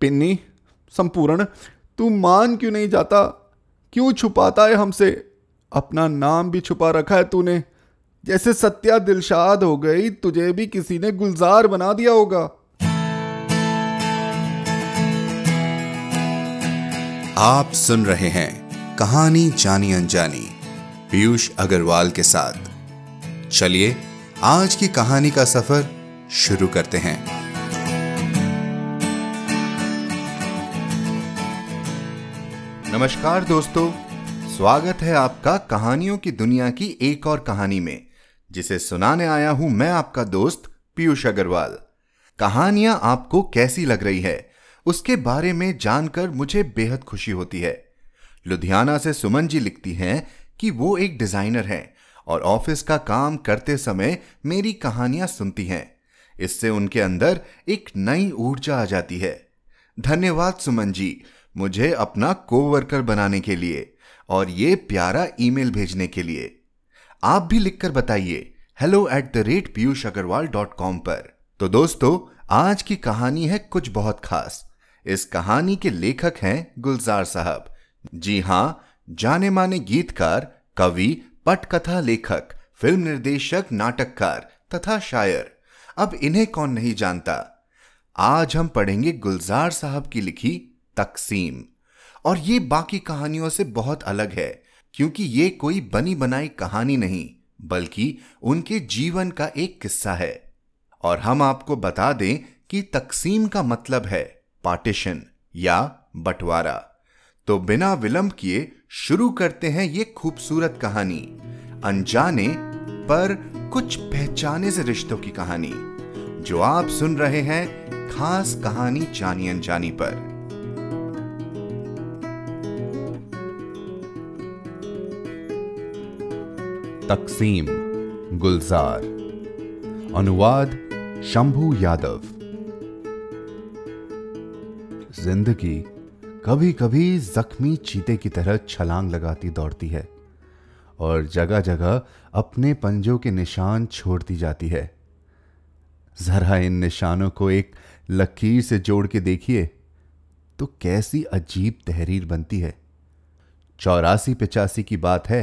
पिन्नी संपूर्ण, तू मान क्यों नहीं जाता, क्यों छुपाता है हमसे, अपना नाम भी छुपा रखा है तूने। जैसे सत्या दिलशाद हो गई, तुझे भी किसी ने गुलजार बना दिया होगा। आप सुन रहे हैं कहानी जानी अनजानी पीयूष अग्रवाल के साथ। चलिए आज की कहानी का सफर शुरू करते हैं। नमस्कार दोस्तों, स्वागत है आपका कहानियों की दुनिया की एक और कहानी में, जिसे सुनाने आया हूं मैं आपका दोस्त पीयूष अग्रवाल। कहानियां आपको कैसी लग रही है उसके बारे में जानकर मुझे बेहद खुशी होती है। लुधियाना से सुमन जी लिखती हैं कि वो एक डिजाइनर हैं और ऑफिस का काम करते समय मेरी कहानियां सुनती हैं। इससे उनके अंदर एक नई ऊर्जा आ जाती है। धन्यवाद सुमन जी मुझे अपना कोवर्कर बनाने के लिए और ये प्यारा ईमेल भेजने के लिए। आप भी लिखकर बताइए hello@piyushagarwal.com पर। तो दोस्तों, आज की कहानी है कुछ बहुत खास। इस कहानी के लेखक हैं गुलजार साहब। जी हां, जाने माने गीतकार, कवि, पटकथा लेखक, फिल्म निर्देशक, नाटककार तथा शायर। अब इन्हें कौन नहीं जानता। आज हम पढ़ेंगे गुलजार साहब की लिखी तकसीम। और ये बाकी कहानियों से बहुत अलग है, क्योंकि ये कोई बनी बनाई कहानी नहीं, बल्कि उनके जीवन का एक किस्सा है। और हम आपको बता दें कि तकसीम का मतलब है पार्टीशन या बंटवारा। तो बिना विलंब किए शुरू करते हैं ये खूबसूरत कहानी, अनजाने पर कुछ पहचाने से रिश्तों की कहानी, जो आप सुन रहे हैं खास कहानी जानी अनजानी पर। तकसीम, गुलजार। अनुवाद शंभू यादव। जिंदगी कभी कभी जख्मी चीते की तरह छलांग लगाती दौड़ती है और जगह जगह अपने पंजों के निशान छोड़ती जाती है। जरा इन निशानों को एक लकीर से जोड़ के देखिए तो कैसी अजीब तहरीर बनती है। 84-85 की बात है,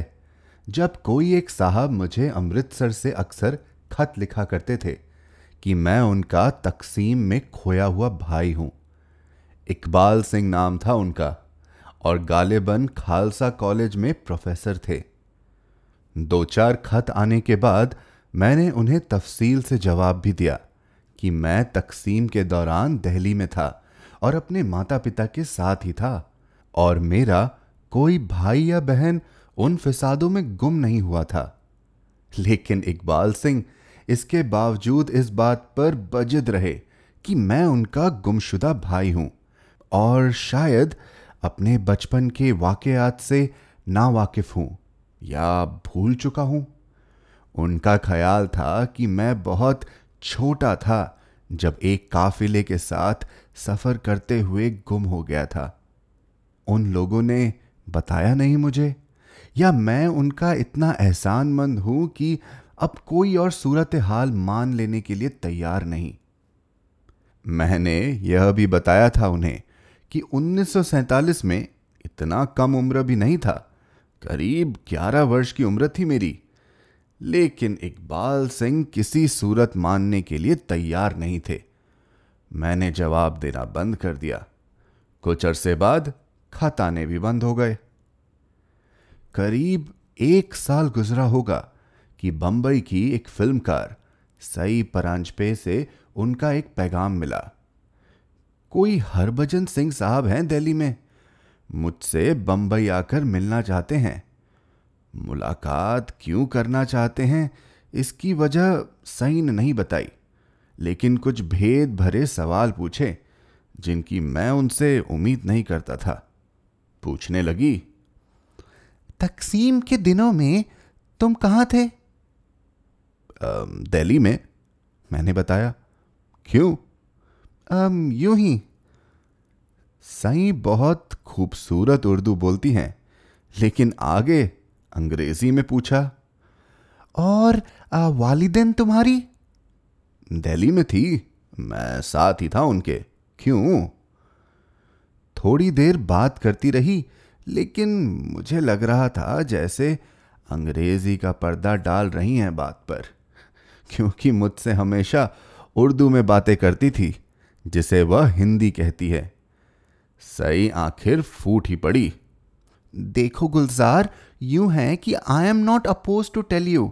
जब कोई एक साहब मुझे अमृतसर से अक्सर खत लिखा करते थे कि मैं उनका तकसीम में खोया हुआ भाई हूं। इकबाल सिंह नाम था उनका और गालिबन खालसा कॉलेज में प्रोफेसर थे। 2-4 खत आने के बाद मैंने उन्हें तफसील से जवाब भी दिया कि मैं तकसीम के दौरान दिल्ली में था और अपने माता पिता के साथ ही था और मेरा कोई भाई या बहन उन फिसादों में गुम नहीं हुआ था। लेकिन इकबाल सिंह इसके बावजूद इस बात पर बजिद रहे कि मैं उनका गुमशुदा भाई हूं और शायद अपने बचपन के वाकयात से नावाकिफ हूं या भूल चुका हूं। उनका ख्याल था कि मैं बहुत छोटा था जब एक काफिले के साथ सफर करते हुए गुम हो गया था। उन लोगों ने बताया नहीं मुझे, या मैं उनका इतना एहसानमंद हूं कि अब कोई और सूरत हाल मान लेने के लिए तैयार नहीं। मैंने यह भी बताया था उन्हें कि 1947 में इतना कम उम्र भी नहीं था, करीब 11 वर्ष की उम्र थी मेरी। लेकिन इकबाल सिंह किसी सूरत मानने के लिए तैयार नहीं थे। मैंने जवाब देना बंद कर दिया। कुछ अरसे बाद खत आने भी बंद हो गए। करीब 1 साल गुजरा होगा कि बंबई की एक फिल्मकार साई परांजपे से उनका एक पैगाम मिला। कोई हरभजन सिंह साहब हैं दिल्ली में, मुझसे बंबई आकर मिलना चाहते हैं। मुलाकात क्यों करना चाहते हैं इसकी वजह सही नहीं बताई, लेकिन कुछ भेद भरे सवाल पूछे जिनकी मैं उनसे उम्मीद नहीं करता था। पूछने लगी, तकसीम के दिनों में तुम कहाँ थे? दिल्ली में, मैंने बताया। क्यों? यूं ही। साई बहुत खूबसूरत उर्दू बोलती हैं, लेकिन आगे अंग्रेजी में पूछा, और वालिदैन तुम्हारी? दिल्ली में थी, मैं साथ ही था उनके। क्यों? थोड़ी देर बात करती रही, लेकिन मुझे लग रहा था जैसे अंग्रेजी का पर्दा डाल रही हैं बात पर, क्योंकि मुझसे हमेशा उर्दू में बातें करती थी जिसे वह हिंदी कहती है। सई आखिर फूट ही पड़ी। देखो गुलजार, यूं है कि I am not supposed to tell you,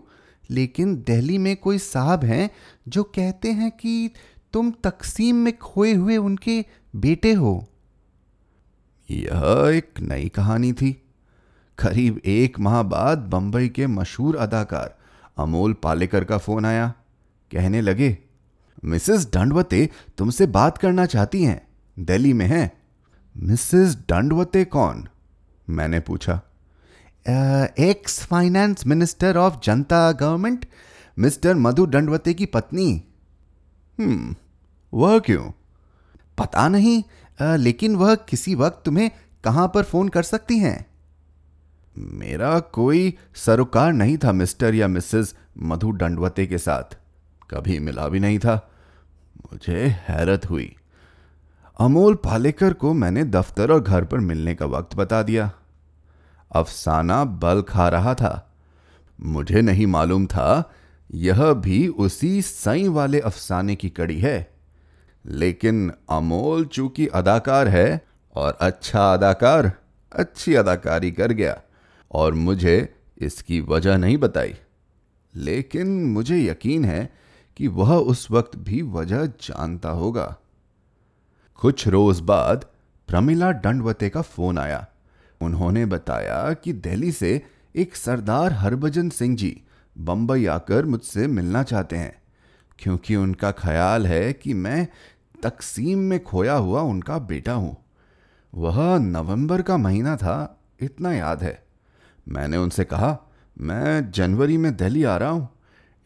लेकिन दिल्ली में कोई साहब हैं जो कहते हैं कि तुम तकसीम में खोए हुए उनके बेटे हो। यह एक नई कहानी थी। करीब एक माह बाद बंबई के मशहूर अदाकार अमोल पालेकर का फोन आया। कहने लगे, मिसेस डंडवते तुमसे बात करना चाहती हैं, दिल्ली में हैं। मिसेस डंडवते कौन? मैंने पूछा। Ex finance minister of Janata government, mister Madhu Dandavate की पत्नी। वह क्यों? पता नहीं, लेकिन वह किसी वक्त तुम्हें कहां पर फोन कर सकती हैं। मेरा कोई सरोकार नहीं था मिस्टर या मिसेस मधु डंडवते के साथ, कभी मिला भी नहीं था। मुझे हैरत हुई। अमोल पालेकर को मैंने दफ्तर और घर पर मिलने का वक्त बता दिया। अफसाना बल खा रहा था। मुझे नहीं मालूम था यह भी उसी सई वाले अफसाने की कड़ी है, लेकिन अमोल चूंकि अदाकार है और अच्छा अदाकार अच्छी अदाकारी कर गया और मुझे इसकी वजह नहीं बताई, लेकिन मुझे यकीन है कि वह उस वक्त भी वजह जानता होगा। कुछ रोज बाद प्रमिला डंडवते का फोन आया। उन्होंने बताया कि दिल्ली से एक सरदार हरभजन सिंह जी बंबई आकर मुझसे मिलना चाहते हैं, क्योंकि उनका ख्याल है कि मैं तकसीम में खोया हुआ उनका बेटा हूँ। वह नवंबर का महीना था, इतना याद है। मैंने उनसे कहा, मैं जनवरी में दिल्ली आ रहा हूँ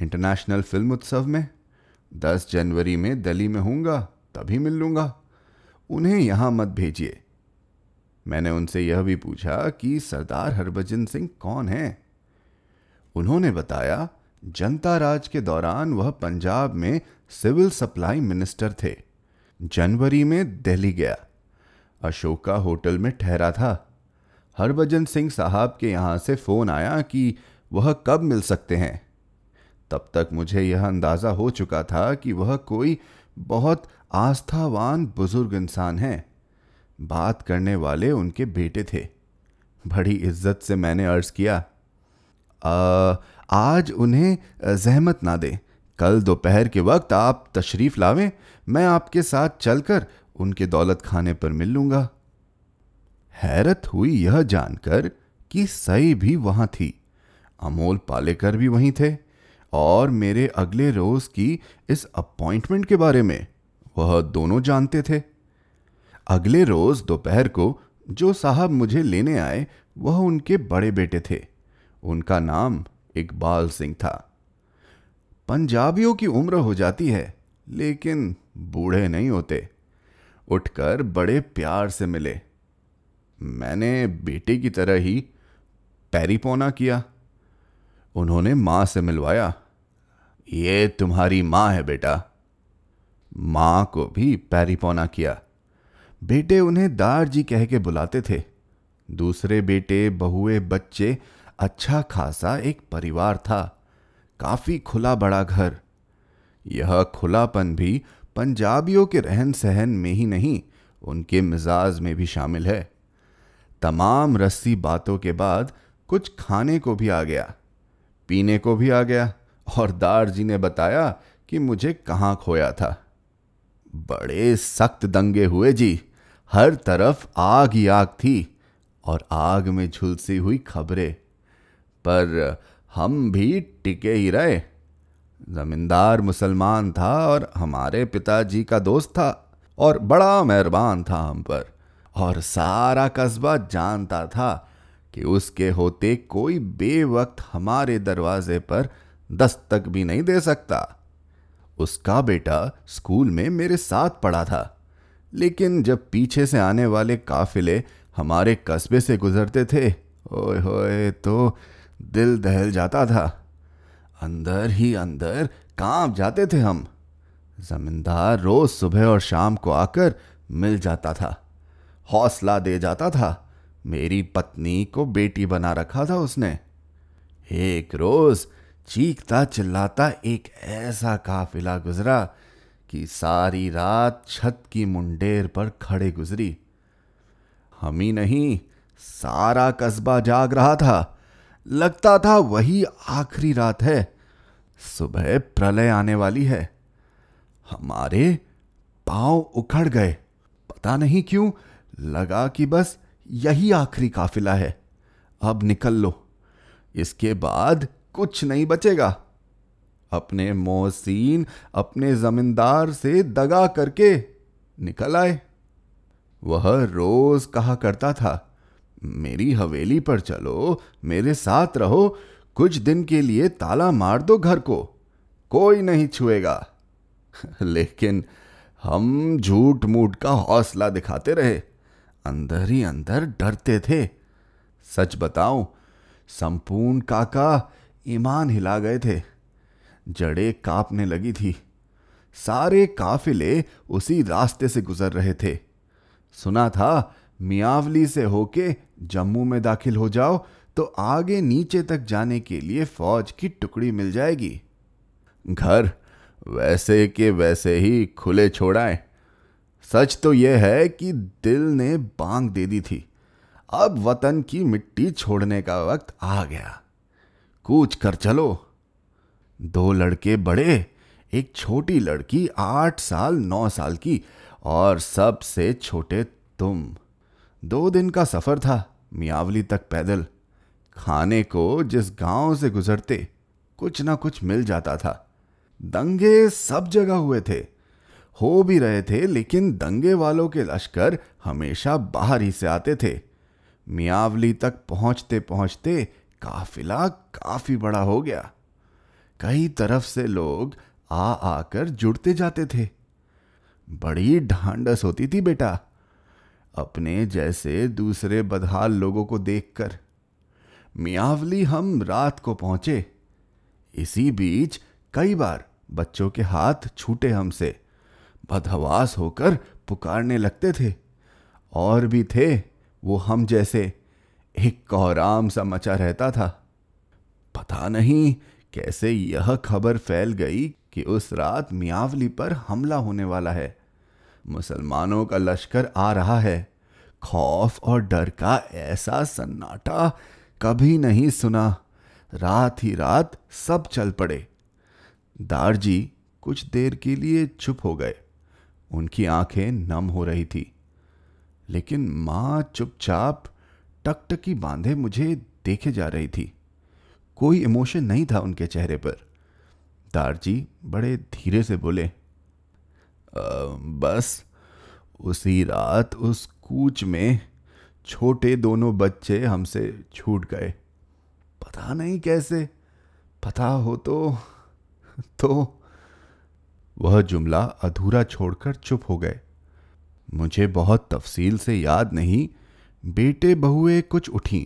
इंटरनेशनल फिल्म उत्सव में। 10 जनवरी में दिल्ली में हूँगा, तभी मिल लूँगा। उन्हें यहाँ मत भेजिए। मैंने उनसे यह भी पूछा कि सरदार हरभजन सिंह कौन हैं। उन्होंने बताया जनता राज के दौरान वह पंजाब में सिविल सप्लाई मिनिस्टर थे। जनवरी में दिल्ली गया, अशोका होटल में ठहरा था। हरभजन सिंह साहब के यहाँ से फ़ोन आया कि वह कब मिल सकते हैं। तब तक मुझे यह अंदाज़ा हो चुका था कि वह कोई बहुत आस्थावान बुजुर्ग इंसान हैं। बात करने वाले उनके बेटे थे। बड़ी इज्जत से मैंने अर्ज किया, आज उन्हें जहमत ना दें, कल दोपहर के वक्त आप तशरीफ़ लावें, मैं आपके साथ चलकर उनके दौलत खाने पर मिल लूँगा। हैरत हुई यह जानकर कि सई भी वहाँ थी, अमोल पालेकर भी वहीं थे, और मेरे अगले रोज़ की इस अपॉइंटमेंट के बारे में वह दोनों जानते थे। अगले रोज़ दोपहर को जो साहब मुझे लेने आए वह उनके बड़े बेटे थे। उनका नाम इकबाल सिंह था। पंजाबियों की उम्र हो जाती है लेकिन बूढ़े नहीं होते। उठकर बड़े प्यार से मिले। मैंने बेटे की तरह ही पैरीपोना किया। उन्होंने माँ से मिलवाया। ये तुम्हारी माँ है बेटा। माँ को भी पैरीपोना किया। बेटे उन्हें दार जी कह के बुलाते थे। दूसरे बेटे, बहुए, बच्चे, अच्छा खासा एक परिवार था। काफ़ी खुला बड़ा घर। यह खुलापन भी पंजाबियों के रहन सहन में ही नहीं उनके मिजाज में भी शामिल है। तमाम रस्सी बातों के बाद कुछ खाने को भी आ गया, पीने को भी आ गया, और दार जी ने बताया कि मुझे कहाँ खोया था। बड़े सख्त दंगे हुए जी, हर तरफ आग ही आग थी और आग में झुलसी हुई खबरें। पर हम भी टिके ही रहे। जमींदार मुसलमान था और हमारे पिताजी का दोस्त था और बड़ा मेहरबान था हम पर, और सारा कस्बा जानता था कि उसके होते कोई बेवक्त हमारे दरवाजे पर दस्तक भी नहीं दे सकता। उसका बेटा स्कूल में मेरे साथ पढ़ा था, लेकिन जब पीछे से आने वाले काफिले हमारे कस्बे से गुजरते थे, ओए होए, तो दिल दहल जाता था। अंदर ही अंदर कांप जाते थे हम। जमींदार रोज सुबह और शाम को आकर मिल जाता था हौसला दे जाता था। मेरी पत्नी को बेटी बना रखा था उसने। एक रोज चीखता चिल्लाता एक ऐसा काफिला गुजरा कि सारी रात छत की मुंडेर पर खड़े गुजरी। हम ही नहीं, सारा कस्बा जाग रहा था। लगता था वही आखिरी रात है, सुबह प्रलय आने वाली है। हमारे पांव उखड़ गए, पता नहीं क्यों लगा कि बस यही आखिरी काफिला है, अब निकल लो, इसके बाद कुछ नहीं बचेगा। अपने मोहसिन अपने जमींदार से दगा करके निकल आए। वह रोज कहा करता था, मेरी हवेली पर चलो, मेरे साथ रहो, कुछ दिन के लिए ताला मार दो घर को, कोई नहीं छुएगा। लेकिन हम झूठ मूठ का हौसला दिखाते रहे, अंदर ही अंदर डरते थे। सच बताऊं, संपूर्ण काका ईमान हिला गए थे, जड़ें कांपने लगी थी। सारे काफिले उसी रास्ते से गुजर रहे थे। सुना था मियावली से होके जम्मू में दाखिल हो जाओ तो आगे नीचे तक जाने के लिए फौज की टुकड़ी मिल जाएगी। घर वैसे के वैसे ही खुले छोड़ाएं। सच तो यह है कि दिल ने बांग दे दी थी, अब वतन की मिट्टी छोड़ने का वक्त आ गया, कूच कर चलो। दो लड़के बड़े, एक छोटी लड़की 8 साल 9 साल की, और सबसे छोटे तुम। 2 दिन का सफर था मियावली तक पैदल। खाने को जिस गांव से गुजरते कुछ ना कुछ मिल जाता था। दंगे सब जगह हुए थे, हो भी रहे थे, लेकिन दंगे वालों के लश्कर हमेशा बाहर ही से आते थे। मियावली तक पहुंचते पहुंचते काफिला काफी बड़ा हो गया। कई तरफ से लोग आ आकर जुड़ते जाते थे। बड़ी ढांढस होती थी बेटा, अपने जैसे दूसरे बदहाल लोगों को देखकर। मियावली हम रात को पहुंचे। इसी बीच कई बार बच्चों के हाथ छूटे हमसे, बदहवास होकर पुकारने लगते थे। और भी थे वो हम जैसे, एक कोहराम सा मचा रहता था। पता नहीं कैसे यह खबर फैल गई कि उस रात मियावली पर हमला होने वाला है, मुसलमानों का लश्कर आ रहा है। खौफ और डर का ऐसा सन्नाटा कभी नहीं सुना। रात ही रात सब चल पड़े। दारजी कुछ देर के लिए चुप हो गए, उनकी आंखें नम हो रही थी। लेकिन माँ चुपचाप टकटकी बांधे मुझे देखे जा रही थी, कोई इमोशन नहीं था उनके चेहरे पर। दारजी बड़े धीरे से बोले, बस उसी रात उस कूच में छोटे दोनों बच्चे हमसे छूट गए, पता नहीं कैसे, पता हो तो। वह जुमला अधूरा छोड़कर चुप हो गए। मुझे बहुत तफसील से याद नहीं, बेटे बहुए कुछ उठी,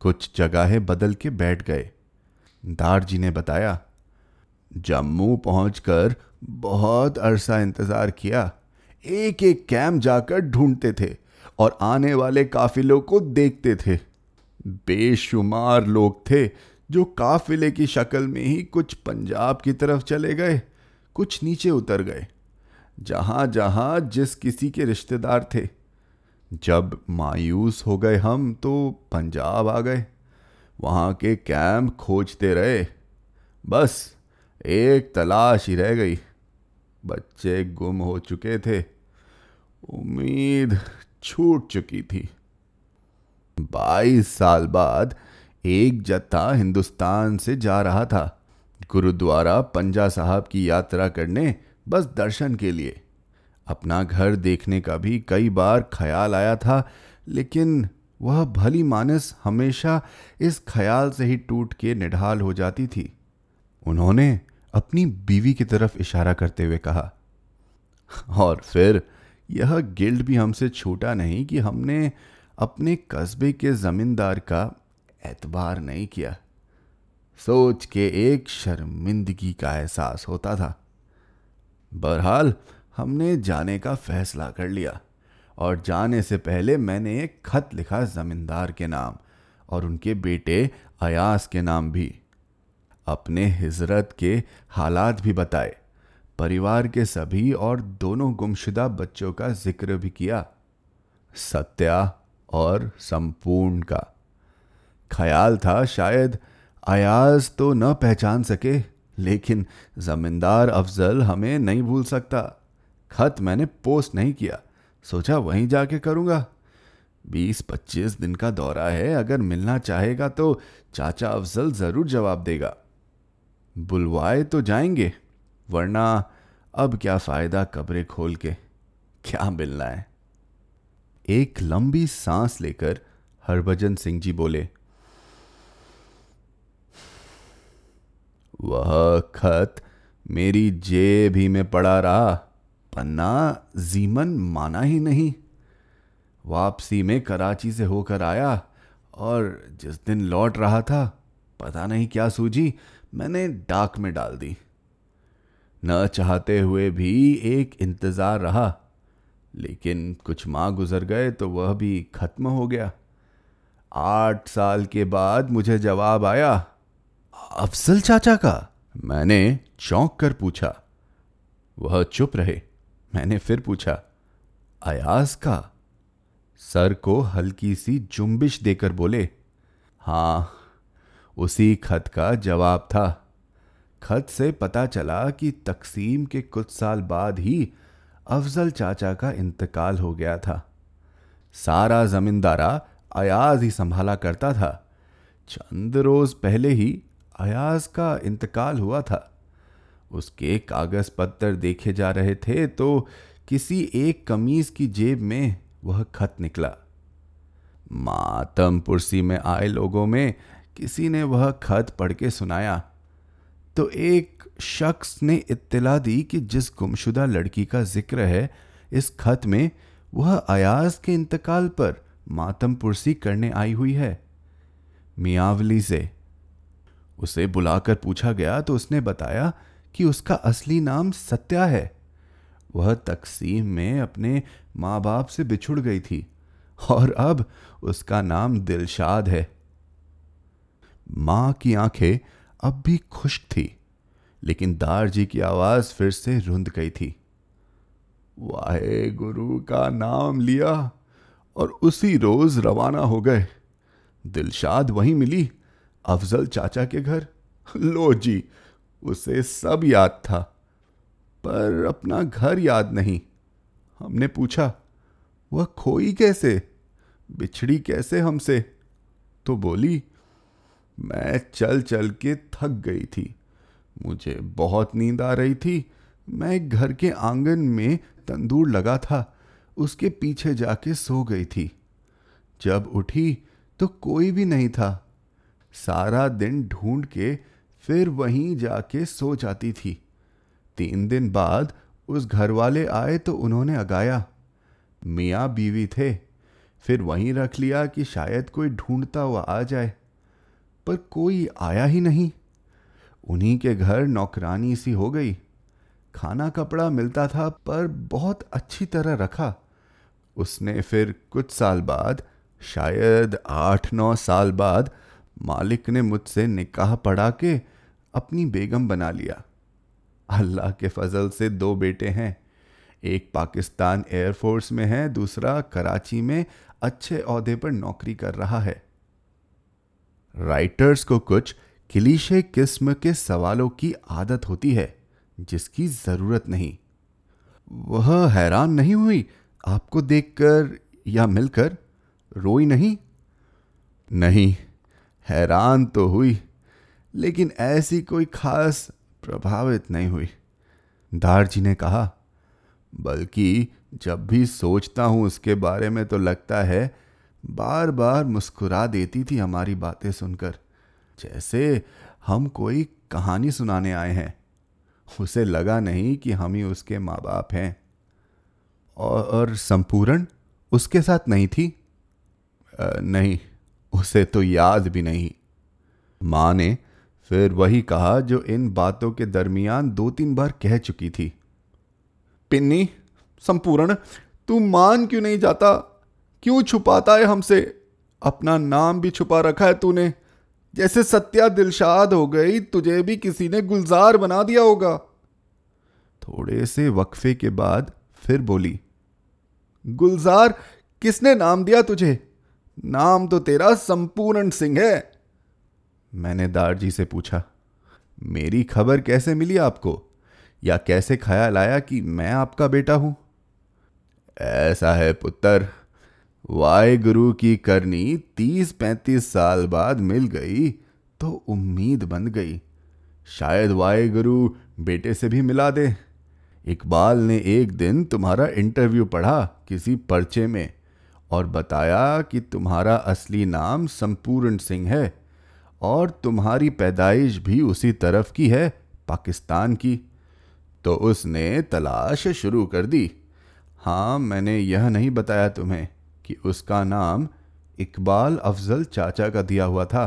कुछ जगहें बदल के बैठ गए। दारजी ने बताया, जम्मू पहुंचकर बहुत अरसा इंतज़ार किया, एक एक कैंप जाकर ढूंढते थे और आने वाले काफिलों को देखते थे। बेशुमार लोग थे जो काफिले की शक्ल में ही कुछ पंजाब की तरफ चले गए, कुछ नीचे उतर गए, जहाँ जहाँ जिस किसी के रिश्तेदार थे। जब मायूस हो गए हम तो पंजाब आ गए, वहाँ के कैंप खोजते रहे। बस एक तलाश ही रह गई, बच्चे गुम हो चुके थे, उम्मीद छूट चुकी थी। 22 साल बाद एक जत्था हिंदुस्तान से जा रहा था गुरुद्वारा पंजा साहब की यात्रा करने, बस दर्शन के लिए। अपना घर देखने का भी कई बार ख्याल आया था, लेकिन वह भली मानस हमेशा इस ख्याल से ही टूट के निढाल हो जाती थी। उन्होंने अपनी बीवी की तरफ इशारा करते हुए कहा, और फिर यह गिल्ड भी हमसे छूटा नहीं कि हमने अपने कस्बे के ज़मींदार का एतबार नहीं किया। सोच के एक शर्मिंदगी का एहसास होता था। बहरहाल हमने जाने का फैसला कर लिया और जाने से पहले मैंने एक खत लिखा जमींदार के नाम और उनके बेटे अयास के नाम भी। अपने हिजरत के हालात भी बताए, परिवार के सभी और दोनों गुमशुदा बच्चों का जिक्र भी किया, सत्या और संपूर्ण का। ख्याल था शायद अयाज तो न पहचान सके लेकिन जमींदार अफजल हमें नहीं भूल सकता। खत मैंने पोस्ट नहीं किया, सोचा वहीं जाके करूँगा। 20-25 दिन का दौरा है, अगर मिलना चाहेगा तो चाचा अफजल ज़रूर जवाब देगा। बुलवाए तो जाएंगे, वरना अब क्या फ़ायदा कब्रें खोल के, क्या मिलना है। एक लंबी सांस लेकर हरभजन सिंह जी बोले, वह खत मेरी जेब ही में पड़ा रहा, पन्ना जीमन माना ही नहीं। वापसी में कराची से होकर आया और जिस दिन लौट रहा था पता नहीं क्या सूझी, मैंने डाक में डाल दी। न चाहते हुए भी एक इंतज़ार रहा, लेकिन कुछ माह गुजर गए तो वह भी खत्म हो गया। 8 साल के बाद मुझे जवाब आया, अफजल चाचा का? मैंने चौंक कर पूछा। वह चुप रहे। मैंने फिर पूछा, अयाज का? सर को हल्की सी जुम्बिश देकर बोले, हाँ, उसी खत का जवाब था। खत से पता चला कि तकसीम के कुछ साल बाद ही अफजल चाचा का इंतकाल हो गया था। सारा जमींदारा अयाज ही संभाला करता था। चंद रोज पहले ही अयाज का इंतकाल हुआ था। उसके कागज पत्तर देखे जा रहे थे तो किसी एक कमीज की जेब में वह खत निकला। मातमपुरसी में आए लोगों में किसी ने वह खत पढ़ के सुनाया तो एक शख्स ने इत्तला दी कि जिस गुमशुदा लड़की का जिक्र है इस खत में, वह अयाज के इंतकाल पर मातमपुरसी करने आई हुई है मियावली से। उसे बुलाकर पूछा गया तो उसने बताया कि उसका असली नाम सत्या है। वह तकसीम में अपने माँ बाप से बिछुड़ गई थी और अब उसका नाम दिलशाद है। माँ की आंखें अब भी खुश्क थी, लेकिन दार जी की आवाज़ फिर से रुंध गई थी। वाहे गुरु का नाम लिया और उसी रोज़ रवाना हो गए। दिलशाद वहीं मिली, अफजल चाचा के घर। लो जी, उसे सब याद था पर अपना घर याद नहीं। हमने पूछा, वह खोई कैसे, बिछड़ी कैसे हमसे? तो बोली, मैं चल चल के थक गई थी, मुझे बहुत नींद आ रही थी। मैं घर के आंगन में तंदूर लगा था, उसके पीछे जाके सो गई थी। जब उठी तो कोई भी नहीं था। सारा दिन ढूंढ के फिर वहीं जाके सो जाती थी। 3 दिन बाद उस घर वाले आए तो उन्होंने अगाया। मियाँ बीवी थे। फिर वहीं रख लिया कि शायद कोई ढूंढता हुआ आ जाए, पर कोई आया ही नहीं। उन्हीं के घर नौकरानी सी हो गई। खाना कपड़ा मिलता था पर बहुत अच्छी तरह रखा। उसने फिर कुछ साल बाद, शायद 8-9 साल बाद, मालिक ने मुझसे निकाह पढ़ा के अपनी बेगम बना लिया। अल्लाह के फजल से 2 बेटे हैं। एक पाकिस्तान एयरफोर्स में है, दूसरा कराची में अच्छे ओहदे पर नौकरी कर रहा है। राइटर्स को कुछ क्लीशे किस्म के सवालों की आदत होती है जिसकी ज़रूरत नहीं। वह हैरान नहीं हुई आपको देखकर या मिलकर? रोई नहीं? नहीं, हैरान तो हुई लेकिन ऐसी कोई खास प्रभावित नहीं हुई, दार जी ने कहा। बल्कि जब भी सोचता हूँ उसके बारे में तो लगता है बार बार मुस्कुरा देती थी हमारी बातें सुनकर, जैसे हम कोई कहानी सुनाने आए हैं। उसे लगा नहीं कि हम ही उसके माँ बाप हैं। और संपूर्ण उसके साथ नहीं थी? नहीं, उसे तो याद भी नहीं। माँ ने फिर वही कहा जो इन बातों के दरमियान 2-3 बार कह चुकी थी। पिन्नी, संपूर्ण तू मान क्यों नहीं जाता? क्यों छुपाता है हमसे? अपना नाम भी छुपा रखा है तूने। जैसे सत्या दिलशाद हो गई, तुझे भी किसी ने गुलजार बना दिया होगा। थोड़े से वक्फे के बाद फिर बोली, गुलजार किसने नाम दिया तुझे? नाम तो तेरा संपूर्ण सिंह है। मैंने दारजी से पूछा, मेरी खबर कैसे मिली आपको? या कैसे ख्याल आया कि मैं आपका बेटा हूं? ऐसा है पुत्र, वाहेगुरु की करनी 30-35 साल बाद मिल गई तो उम्मीद बन गई। शायद वाहेगुरु बेटे से भी मिला दे। इकबाल ने एक दिन तुम्हारा इंटरव्यू पढ़ा किसी पर्चे में और बताया कि तुम्हारा असली नाम संपूर्ण सिंह है और तुम्हारी पैदाइश भी उसी तरफ की है, पाकिस्तान की। तो उसने तलाश शुरू कर दी। हाँ, मैंने यह नहीं बताया तुम्हें कि उसका नाम इकबाल अफजल चाचा का दिया हुआ था।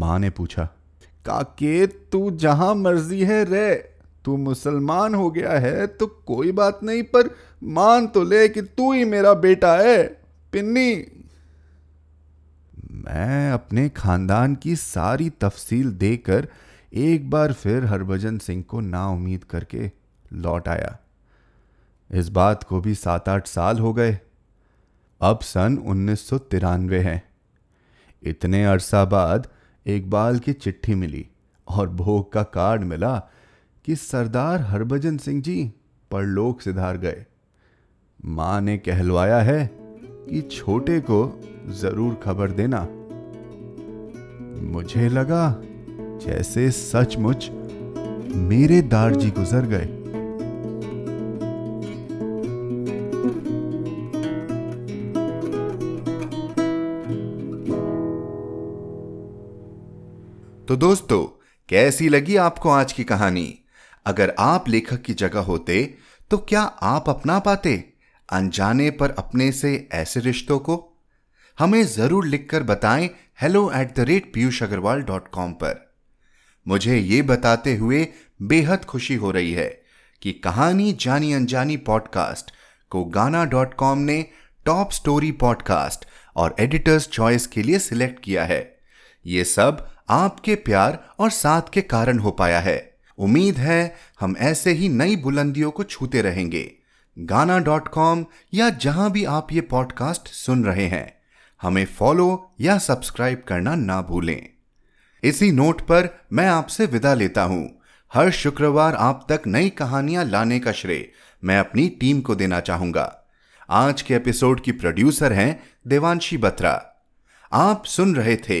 माँ ने पूछा, काके तू जहाँ मर्जी है रह, तू मुसलमान हो गया है तो कोई बात नहीं, पर मान तो ले कि तू ही मेरा बेटा है। पिन्नी, मैं अपने खानदान की सारी तफसील देकर एक बार फिर हरभजन सिंह को नाउम्मीद करके लौट आया। इस बात को भी 7-8 साल हो गए। अब सन 1993 है। इतने अरसा बाद इकबाल की चिट्ठी मिली और भोग का कार्ड मिला कि सरदार हरभजन सिंह जी परलोक सिधार गए। माँ ने कहलवाया है कि छोटे को जरूर खबर देना। मुझे लगा जैसे सचमुच मेरे दारजी गुजर गए। तो दोस्तों, कैसी लगी आपको आज की कहानी? अगर आप लेखक की जगह होते तो क्या आप अपना पाते अनजाने पर अपने से ऐसे रिश्तों को? हमें जरूर लिखकर बताएं hello@piyushagrawal.com पर। मुझे ये बताते हुए बेहद खुशी हो रही है कि कहानी जानी अनजानी पॉडकास्ट को गाना.com ने टॉप स्टोरी पॉडकास्ट और एडिटर्स चॉइस के लिए सिलेक्ट किया है। ये सब आपके प्यार और साथ के कारण हो पाया है। उम्मीद है हम ऐसे ही नई बुलंदियों को छूते रहेंगे। गाना.com या जहां भी आप ये पॉडकास्ट सुन रहे हैं, हमें फॉलो या सब्सक्राइब करना ना भूलें। इसी नोट पर मैं आपसे विदा लेता हूं। हर शुक्रवार आप तक नई कहानियां लाने का श्रेय मैं अपनी टीम को देना चाहूंगा। आज के एपिसोड की प्रोड्यूसर हैं देवान्शी बत्रा। आप सुन रहे थे